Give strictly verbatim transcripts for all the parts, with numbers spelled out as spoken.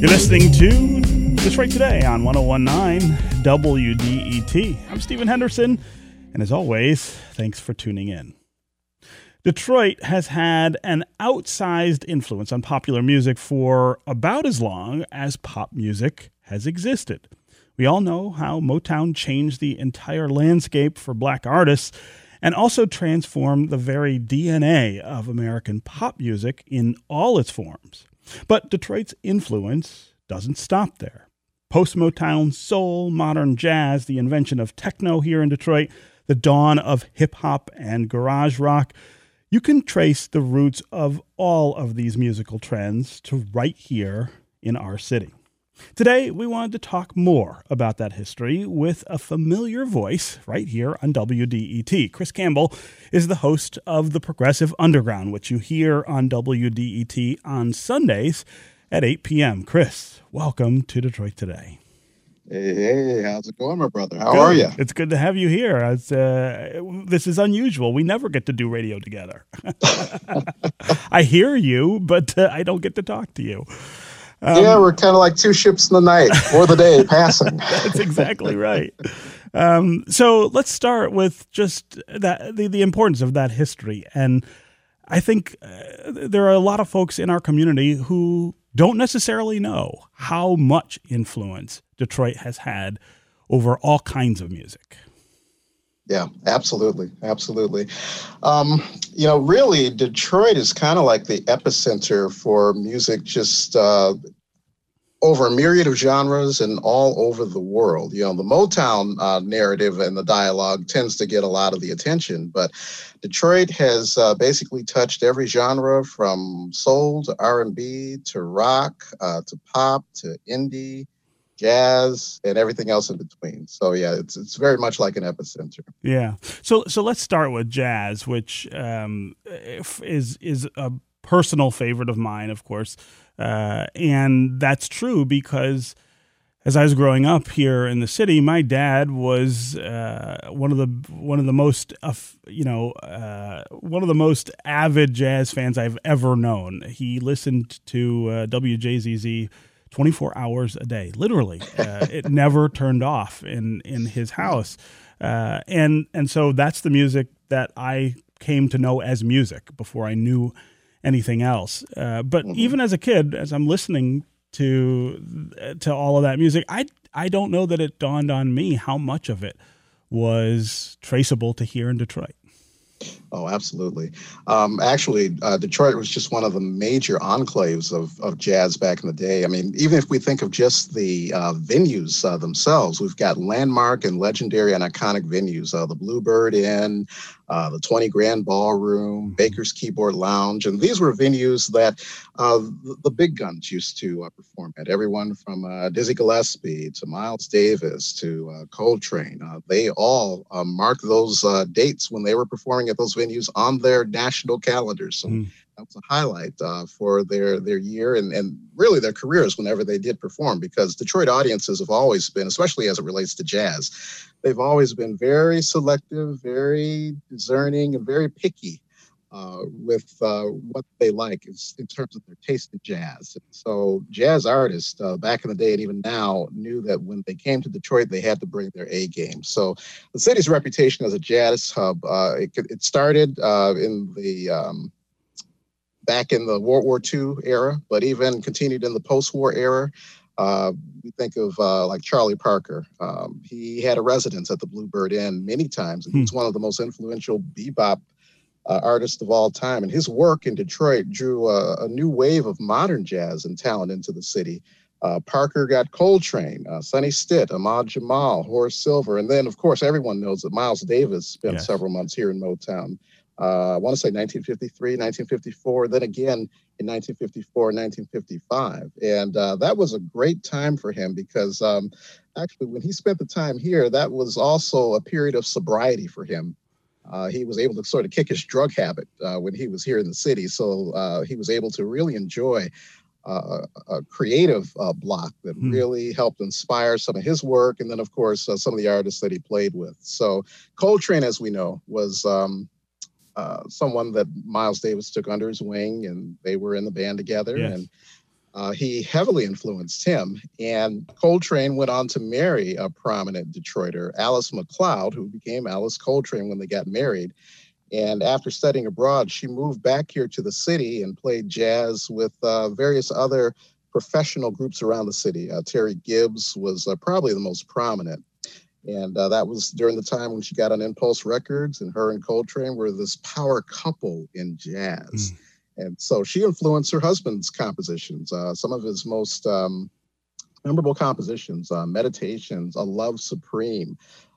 You're listening to Detroit Today on one oh one point nine W D E T. I'm Steven Henderson, and as always, thanks for tuning in. Detroit has had an outsized influence on popular music for about as long as pop music has existed. We all know how Motown changed the entire landscape for black artists and also transformed the very D N A of American pop music in all its forms. But Detroit's influence doesn't stop there. Post-Motown soul, modern jazz, the invention of techno here in Detroit, the dawn of hip-hop and garage rock, you can trace the roots of all of these musical trends to right here in our city. Today, we wanted to talk more about that history with a familiar voice right here on W D E T. Chris Campbell is the host of the Progressive Underground, which you hear on W D E T on Sundays at eight p.m. Chris, welcome to Detroit Today. Hey, hey, how's it going, my brother? How good. Are you? It's good to have you here. It's, uh, this is unusual. We never get to do radio together. I hear you, but uh, I don't get to talk to you. Um, yeah, we're kind of like two ships in the night or the day passing. That's exactly right. Um, so let's start with just that the, the importance of that history. And I think uh, there are a lot of folks in our community who don't necessarily know how much influence Detroit has had over all kinds of music. Yeah, absolutely. Absolutely. Um, you know, really, Detroit is kind of like the epicenter for music just uh, over a myriad of genres and all over the world. You know, the Motown uh, narrative and the dialogue tends to get a lot of the attention, but Detroit has uh, basically touched every genre from soul to R and B to rock uh, to pop to indie, jazz, and everything else in between. So yeah, it's it's very much like an epicenter. Yeah. So so let's start with jazz, which um, is is a personal favorite of mine, of course, uh, and that's true because as I was growing up here in the city, my dad was uh, one of the one of the most uh, you know uh, one of the most avid jazz fans I've ever known. He listened to uh, W J Z Z twenty-four hours a day, literally. Uh, it never turned off in, in his house. Uh, and and so that's the music that I came to know as music before I knew anything else. Uh, but mm-hmm. even as a kid, as I'm listening to to all of that music, I, I don't know that it dawned on me how much of it was traceable to here in Detroit. Oh, absolutely. Um, actually, uh, Detroit was just one of the major enclaves of, of jazz back in the day. I mean, even if we think of just the uh, venues uh, themselves, we've got landmark and legendary and iconic venues, uh, the Bluebird Inn, uh, the twenty Grand Ballroom, Baker's Keyboard Lounge. And these were venues that uh, the big guns used to uh, perform at. Everyone from uh, Dizzy Gillespie to Miles Davis to uh, Coltrane. Uh, they all uh, marked those uh, dates when they were performing at those venues on their national calendars. So mm. that was a highlight uh, for their, their year and, and really their careers whenever they did perform, because Detroit audiences have always been, especially as it relates to jazz, they've always been very selective, very discerning, and very picky uh, with uh, what they like in terms of their taste in jazz. So jazz artists uh, back in the day and even now knew that when they came to Detroit, they had to bring their A game. So the city's reputation as a jazz hub, uh, it, it started uh, in the um, back in the World War Two era, but even continued in the post-war era. Uh, we think of uh, like Charlie Parker. Um, he had a residence at the Bluebird Inn many times, and hmm. he was one of the most influential bebop Uh, artist of all time, and his work in Detroit drew uh, a new wave of modern jazz and talent into the city. Uh, Parker got Coltrane, uh, Sonny Stitt, Ahmad Jamal, Horace Silver, and then, of course, everyone knows that Miles Davis spent yes. several months here in Motown. Uh, I want to say nineteen fifty-three, nineteen fifty-four, then again in nineteen fifty-four, nineteen fifty-five. And uh, that was a great time for him because um, actually when he spent the time here, that was also a period of sobriety for him. Uh, he was able to sort of kick his drug habit uh, when he was here in the city. So uh, he was able to really enjoy uh, a creative uh, block that mm. really helped inspire some of his work. And then, of course, uh, some of the artists that he played with. So Coltrane, as we know, was um, uh, someone that Miles Davis took under his wing, and they were in the band together. Yes. And Uh, he heavily influenced him, and Coltrane went on to marry a prominent Detroiter, Alice McLeod, who became Alice Coltrane when they got married. And after studying abroad, she moved back here to the city and played jazz with uh, various other professional groups around the city. Uh, Terry Gibbs was uh, probably the most prominent. And uh, that was during the time when she got on Impulse Records, and her and Coltrane were this power couple in jazz. Mm. And so she influenced her husband's compositions. Uh, some of his most um, memorable compositions, uh, Meditations, A Love Supreme.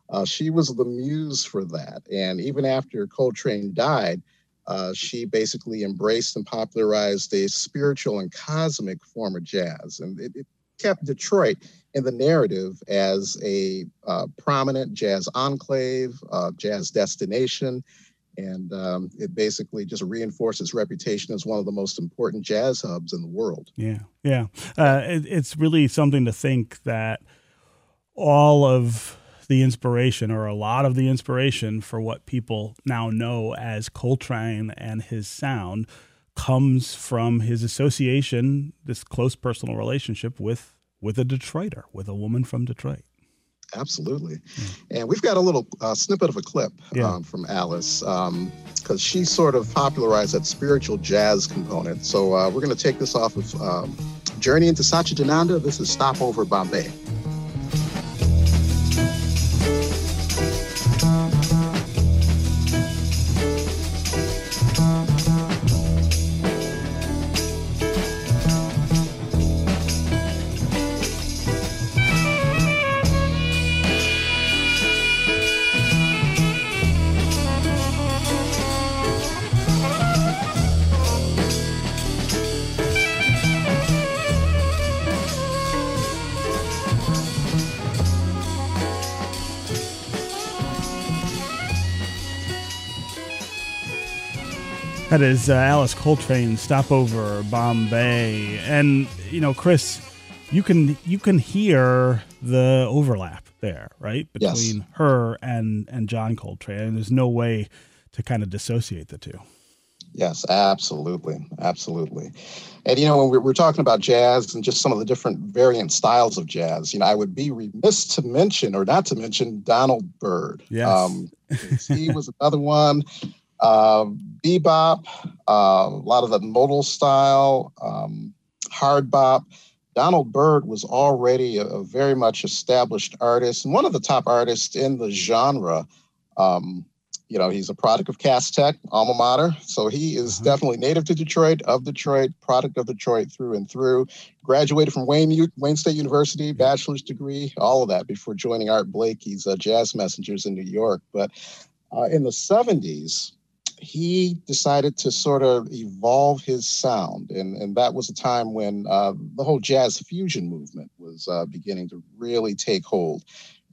Uh, she was the muse for that. And even after Coltrane died, uh, she basically embraced and popularized a spiritual and cosmic form of jazz. And it, it kept Detroit in the narrative as a uh, prominent jazz enclave, uh, jazz destination. And um, it basically just reinforced its reputation as one of the most important jazz hubs in the world. Yeah, yeah. Uh, it, it's really something to think that all of the inspiration, or a lot of the inspiration for what people now know as Coltrane and his sound, comes from his association, this close personal relationship with with a Detroiter, with a woman from Detroit. Absolutely. And we've got a little uh, snippet of a clip yeah. um, from Alice, because um, she sort of popularized that spiritual jazz component. So uh, we're going to take this off of um, Journey into Sachidananda. This is Stopover Bombay. That is uh, Alice Coltrane's Stopover Bombay. And, you know, Chris, you can you can hear the overlap there, right? Between yes. her and, and John Coltrane. And there's no way to kind of dissociate the two. Yes, absolutely. Absolutely. And, you know, when we were talking about jazz and just some of the different variant styles of jazz, you know, I would be remiss to mention or not to mention Donald Byrd. Yes. Um, he was another one. Uh, bebop, uh, a lot of the modal style, um, hard bop. Donald Byrd was already a, a very much established artist and one of the top artists in the genre. Um, you know, he's a product of Cass Tech, alma mater. So he is mm-hmm. definitely native to Detroit, of Detroit, product of Detroit through and through. Graduated from Wayne U- Wayne State University, bachelor's degree, all of that before joining Art Blakey's uh, Jazz Messengers in New York. But uh, in the seventies, he decided to sort of evolve his sound. And, and that was a time when uh, the whole jazz fusion movement was uh, beginning to really take hold.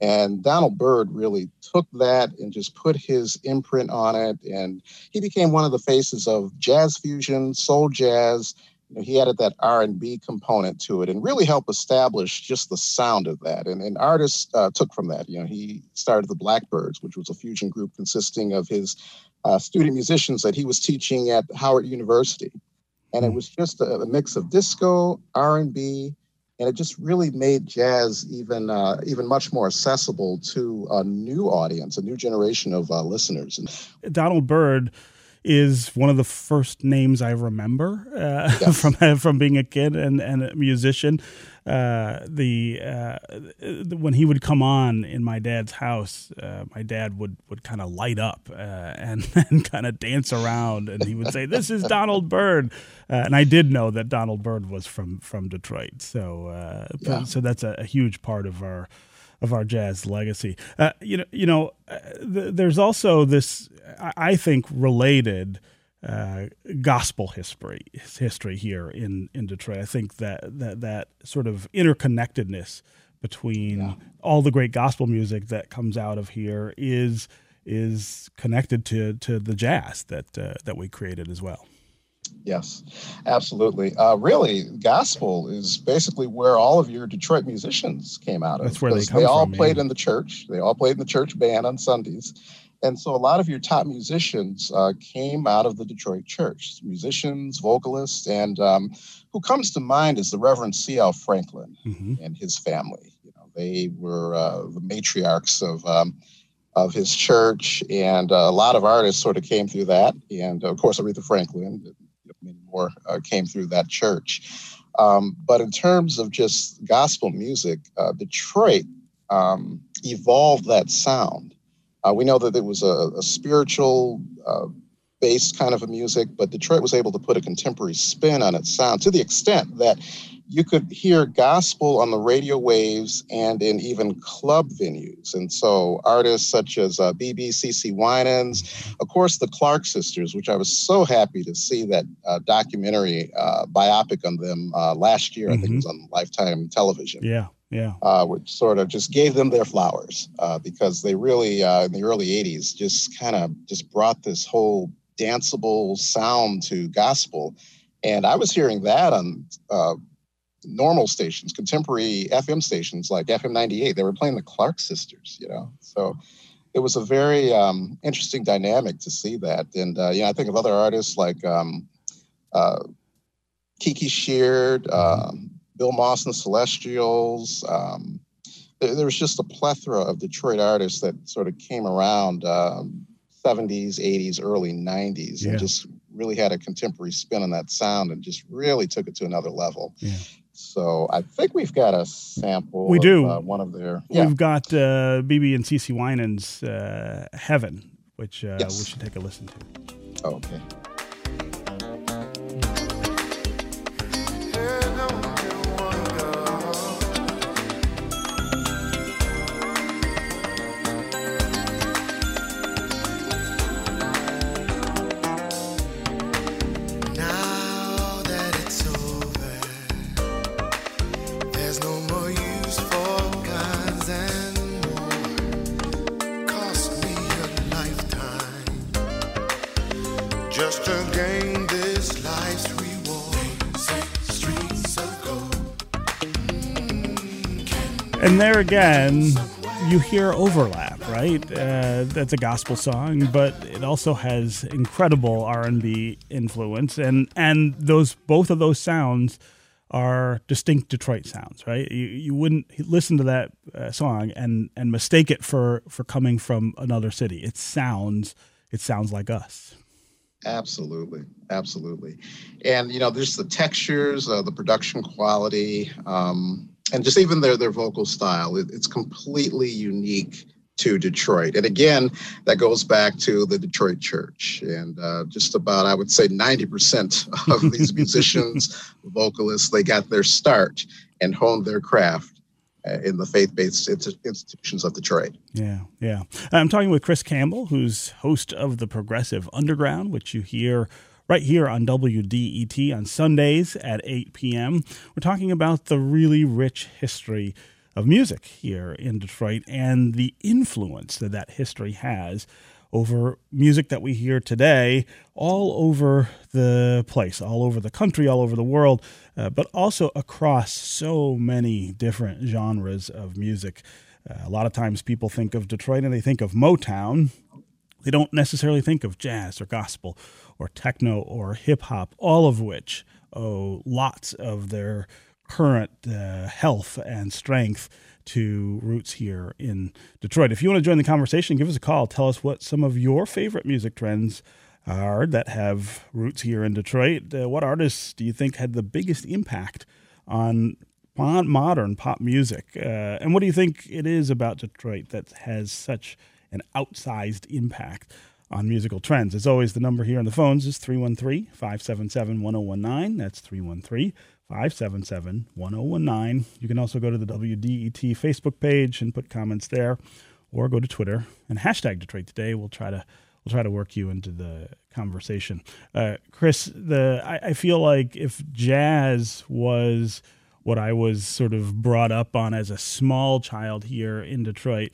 And Donald Byrd really took that and just put his imprint on it. And he became one of the faces of jazz fusion, soul jazz. You know, he added that R and B component to it and really helped establish just the sound of that. And, and artists uh, took from that. You know, he started the Blackbirds, which was a fusion group consisting of his Uh, student musicians that he was teaching at Howard University. And it was just a, a mix of disco, R and B, and it just really made jazz even uh, even much more accessible to a new audience, a new generation of uh, listeners. Donald Byrd is one of the first names I remember uh, yes. from from being a kid and, and a musician. Uh, the uh, when he would come on in my dad's house, uh, my dad would, would kind of light up uh, and, and kind of dance around, and he would say, "This is Donald Byrd," uh, and I did know that Donald Byrd was from from Detroit, so uh, yeah. so that's a, a huge part of our of our jazz legacy. Uh, you know, you know, uh, th- there's also this, I, I think, related. Uh, gospel history history here in, in Detroit. I think that that, that sort of interconnectedness between yeah. all the great gospel music that comes out of here is is connected to to the jazz that uh, that we created as well. Yes, absolutely. Uh, really, gospel is basically where all of your Detroit musicians came out of. That's where they come from. They all played yeah. in the church. They all played in the church band on Sundays. And so a lot of your top musicians uh, came out of the Detroit church, musicians, vocalists, and um, who comes to mind is the Reverend C L Franklin mm-hmm. and his family. You know, they were uh, the matriarchs of um, of his church, and uh, a lot of artists sort of came through that. And, of course, Aretha Franklin, you know, many more uh, came through that church. Um, but in terms of just gospel music, uh, Detroit um, evolved that sound. Uh, we know that it was a, a spiritual-based uh, kind of a music, but Detroit was able to put a contemporary spin on its sound to the extent that you could hear gospel on the radio waves and in even club venues. And so artists such as uh, B B C C Winans, of course, the Clark Sisters, which I was so happy to see that uh, documentary uh, biopic on them uh, last year. Mm-hmm. I think it was on Lifetime Television. Yeah. Yeah, uh, which sort of just gave them their flowers uh, because they really, uh, in the early eighties, just kind of just brought this whole danceable sound to gospel. And I was hearing that on uh, normal stations, contemporary F M stations like F M ninety-eight. They were playing the Clark Sisters, you know. So it was a very um, interesting dynamic to see that. And, uh, you know, I think of other artists like um, uh, Kiki Sheard, um, Bill Moss and the Celestials. Um, there, there was just a plethora of Detroit artists that sort of came around um, seventies, eighties, early nineties, yeah. and just really had a contemporary spin on that sound and just really took it to another level. Yeah. So I think we've got a sample. We of, do. Uh, one of their. Yeah. We've got uh, B B and C C Winans' uh, Heaven, which uh, yes. we should take a listen to. Oh, okay. And there again, you hear overlap, right? Uh, that's a gospel song, but it also has incredible R and B influence, and and those both of those sounds are distinct Detroit sounds, right? You you wouldn't listen to that uh, song and and mistake it for for coming from another city. It sounds it sounds like us. Absolutely, absolutely, and you know, there's the textures, uh, the production quality. Um, And just even their their vocal style, it, it's completely unique to Detroit. And again, that goes back to the Detroit church. And uh, just about, I would say, ninety percent of these musicians, vocalists, they got their start and honed their craft in the faith-based institutions of Detroit. Yeah, yeah. I'm talking with Chris Campbell, who's host of the Progressive Underground, which you hear right here on W D E T on Sundays at eight p.m. We're talking about the really rich history of music here in Detroit and the influence that that history has over music that we hear today all over the place, all over the country, all over the world, uh, but also across so many different genres of music. Uh, a lot of times people think of Detroit and they think of Motown. They don't necessarily think of jazz or gospel or techno or hip-hop, all of which owe lots of their current uh, health and strength to roots here in Detroit. If you want to join the conversation, give us a call. Tell us what some of your favorite music trends are that have roots here in Detroit. Uh, what artists do you think had the biggest impact on on modern pop music? Uh, and what do you think it is about Detroit that has such an outsized impact on musical trends? As always, the number here on the phones is three one three, five seven seven, one zero one nine. That's three one three, five seven seven, one zero one nine. You can also go to the W D E T Facebook page and put comments there, or go to Twitter and hashtag Detroit Today. We'll try to we'll try to work you into the conversation. Uh, Chris, the I, I feel like if jazz was what I was sort of brought up on as a small child here in Detroit,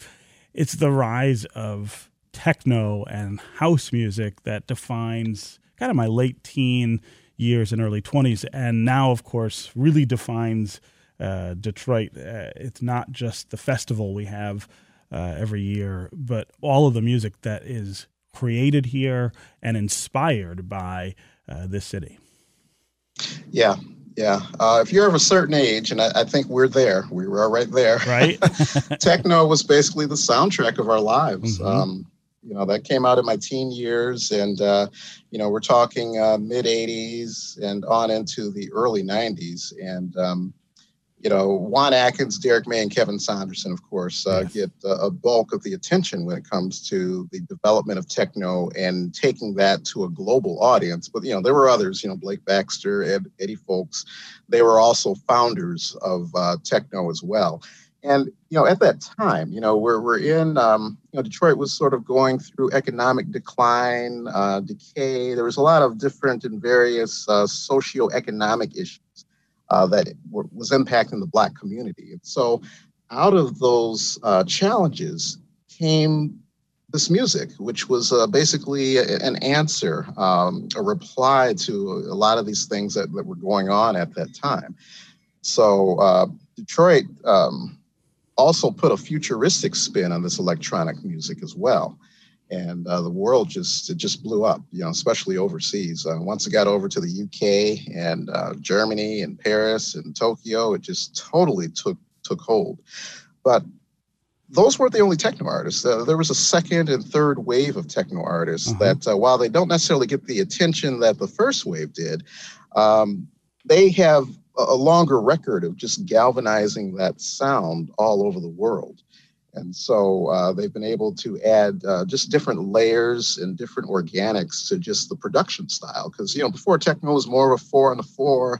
it's the rise of techno and house music that defines kind of my late teen years and early twenties, and now, of course, really defines uh, Detroit. Uh, it's not just the festival we have uh, every year. But all of the music that is created here and inspired by uh, this city. Yeah. Yeah. Uh, if you're of a certain age, and I, I think we're there, we were right there. Right. Techno was basically the soundtrack of our lives. Mm-hmm. Um, you know, that came out in my teen years, and, uh, you know, we're talking uh, mid eighties and on into the early nineties. And, um, you know, Juan Atkins, Derek May, and Kevin Saunderson, of course, uh, yeah. get uh, a bulk of the attention when it comes to the development of techno and taking that to a global audience. But, you know, there were others, you know, Blake Baxter, Ed, Eddie Folks. They were also founders of uh, techno as well. And, you know, at that time, you know, we're, we're in, um, you know, Detroit was sort of going through economic decline, uh, decay. There was a lot of different and various uh, socioeconomic issues Uh, that w- was impacting the Black community. And so out of those uh, challenges came this music, which was uh, basically a, an answer, um, a reply to a lot of these things that, that were going on at that time. So uh, Detroit um, also put a futuristic spin on this electronic music as well. And uh, the world just it just blew up, you know, especially overseas. Uh, once it got over to the U K and uh, Germany and Paris and Tokyo, it just totally took took hold. But those weren't the only techno artists. Uh, there was a second and third wave of techno artists uh-huh. that, uh, while they don't necessarily get the attention that the first wave did, um, they have a longer record of just galvanizing that sound all over the world. And so uh, they've been able to add uh, just different layers and different organics to just the production style. Because, you know, before techno was more of a four on the floor,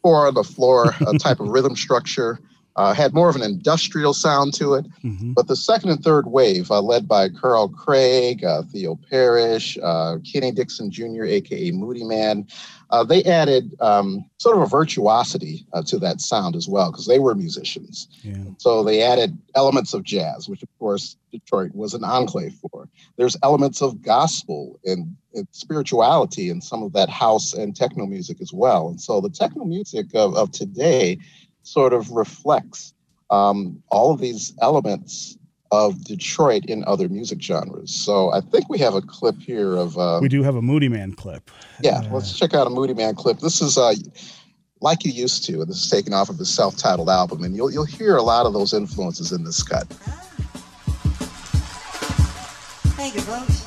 four on the floor uh, type of rhythm structure, uh, had more of an industrial sound to it. Mm-hmm. But the second and third wave, uh, led by Carl Craig, uh, Theo Parrish, uh, Kenny Dixon Junior, a k a. Moodymann, uh, they added um, sort of a virtuosity uh, to that sound as well, because they were musicians. Yeah. So they added elements of jazz, which, of course, Detroit was an enclave for. There's elements of gospel and, and spirituality in some of that house and techno music as well. And so the techno music of, of today sort of reflects um, all of these elements of Detroit in other music genres. So I think we have a clip here of... Uh, we do have a Moodymann clip. Yeah, uh, let's check out a Moodymann clip. This is uh, Like You Used To, and this is taken off of his self-titled album, and you'll you'll hear a lot of those influences in this cut. Thank you, folks.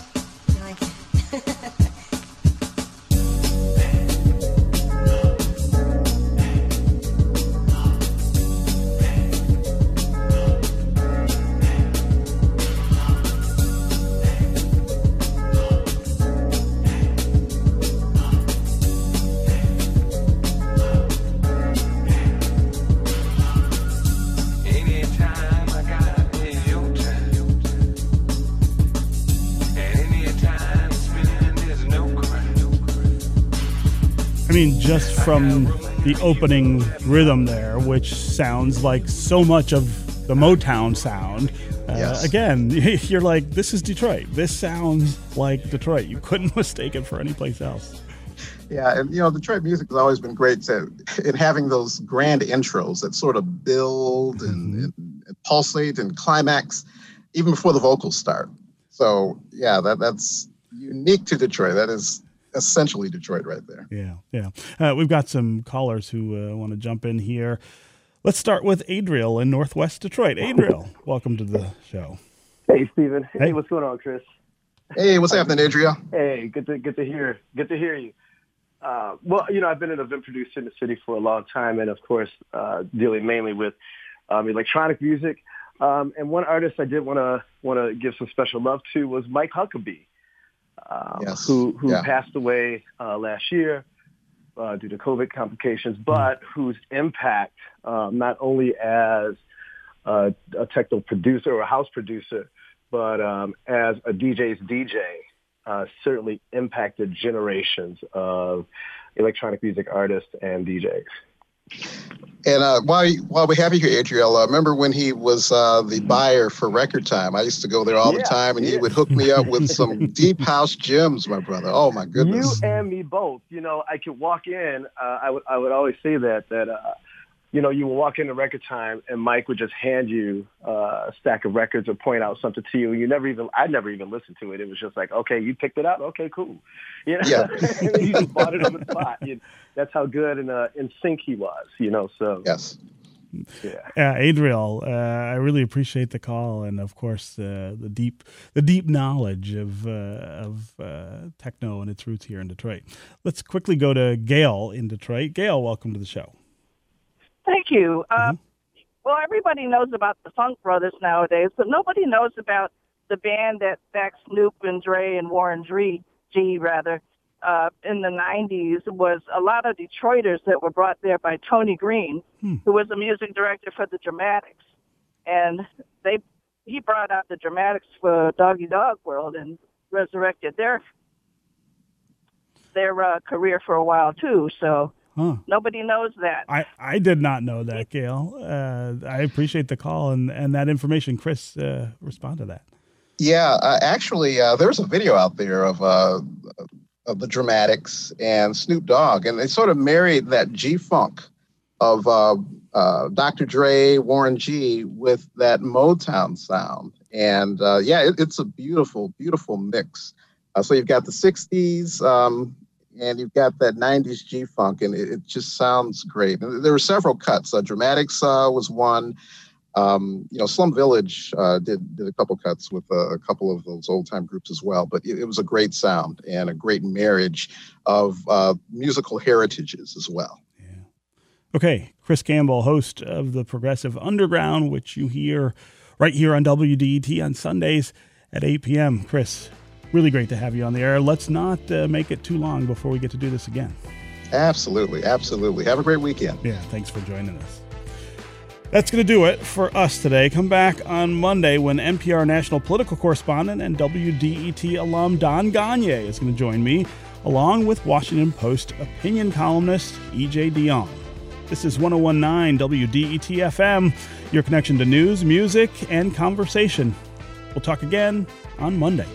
I mean, just from the opening rhythm there, which sounds like so much of the Motown sound. Uh, yes. Again, you're like, this is Detroit. This sounds like Detroit. You couldn't mistake it for any place else. Yeah, and, you know, Detroit music has always been great to, in having those grand intros that sort of build mm-hmm. and, and pulsate and climax even before the vocals start. So, yeah, that that's unique to Detroit. That is... essentially Detroit right there. Yeah, yeah. Uh, we've got some callers who uh, want to jump in here. Let's start with Adriel in Northwest Detroit. Adriel, welcome to the show. Hey, Steven. Hey, hey what's going on, Chris? Hey, what's happening, Adriel? Hey, good to good to hear. Good to hear you. Uh, well, you know, I've been an event producer in the city for a long time, and of course, uh, dealing mainly with um, electronic music. Um, and one artist I did want to want to give some special love to was Mike Huckabee. Um, yes. who, who yeah. passed away uh, last year uh, due to COVID complications, but whose impact, um, not only as uh, a techno producer or a house producer, but um, as a D J's D J, uh, certainly impacted generations of electronic music artists and D Js. And uh, while while we have you here, Adriel, uh, remember when he was uh, the buyer for Record Time? I used to go there all yeah, the time, and yeah. he would hook me up with some deep house gems, my brother. Oh my goodness! You and me both. You know, I could walk in. Uh, I would I would always say that that uh, you know, you would walk into Record Time and Mike would just hand you uh, a stack of records or point out something to you. And you never even, I never even listened to it. It was just like, okay, you picked it up. Okay, cool. You know? Yeah. You just bought it on the spot. You know, that's how good and uh, in sync he was, you know, so. Yes. Yeah. Uh, Adriel, uh, I really appreciate the call, and of course uh, the deep, the deep knowledge of uh, of uh, techno and its roots here in Detroit. Let's quickly go to Gail in Detroit. Gail, welcome to the show. Thank you. Mm-hmm. Um, well, everybody knows about the Funk Brothers nowadays, but nobody knows about the band that backed Snoop and Dre and Warren G, G rather, uh, in the nineties was a lot of Detroiters that were brought there by Tony Green, hmm. who was a music director for the Dramatics. And they he brought out the Dramatics for Doggy Dog World and resurrected their, their uh, career for a while, too, so... Huh. Nobody knows that. I, I did not know that, Gail. Uh, I appreciate the call and, and that information. Chris, uh, respond to that. Yeah, uh, actually, uh, there's a video out there of uh, of the Dramatics and Snoop Dogg, and they sort of married that G-funk of uh, uh, Doctor Dre, Warren G, with that Motown sound. And, uh, yeah, it, it's a beautiful, beautiful mix. Uh, so you've got the sixties, um and you've got that nineties G-funk, and it, it just sounds great. And there were several cuts. Uh, Dramatics uh, was one. Um, you know, Slum Village uh, did did a couple cuts with uh, a couple of those old-time groups as well. But it, it was a great sound and a great marriage of uh, musical heritages as well. Yeah. Okay, Chris Campbell, host of the Progressive Underground, which you hear right here on W D E T on Sundays at eight p.m. Chris, really great to have you on the air. Let's not uh, make it too long before we get to do this again. Absolutely. Absolutely. Have a great weekend. Yeah. Thanks for joining us. That's going to do it for us today. Come back on Monday when N P R national political correspondent and W D E T alum Don Gagne is going to join me, along with Washington Post opinion columnist E J Dion. This is one oh one point nine W D E T F M, your connection to news, music, and conversation. We'll talk again on Monday.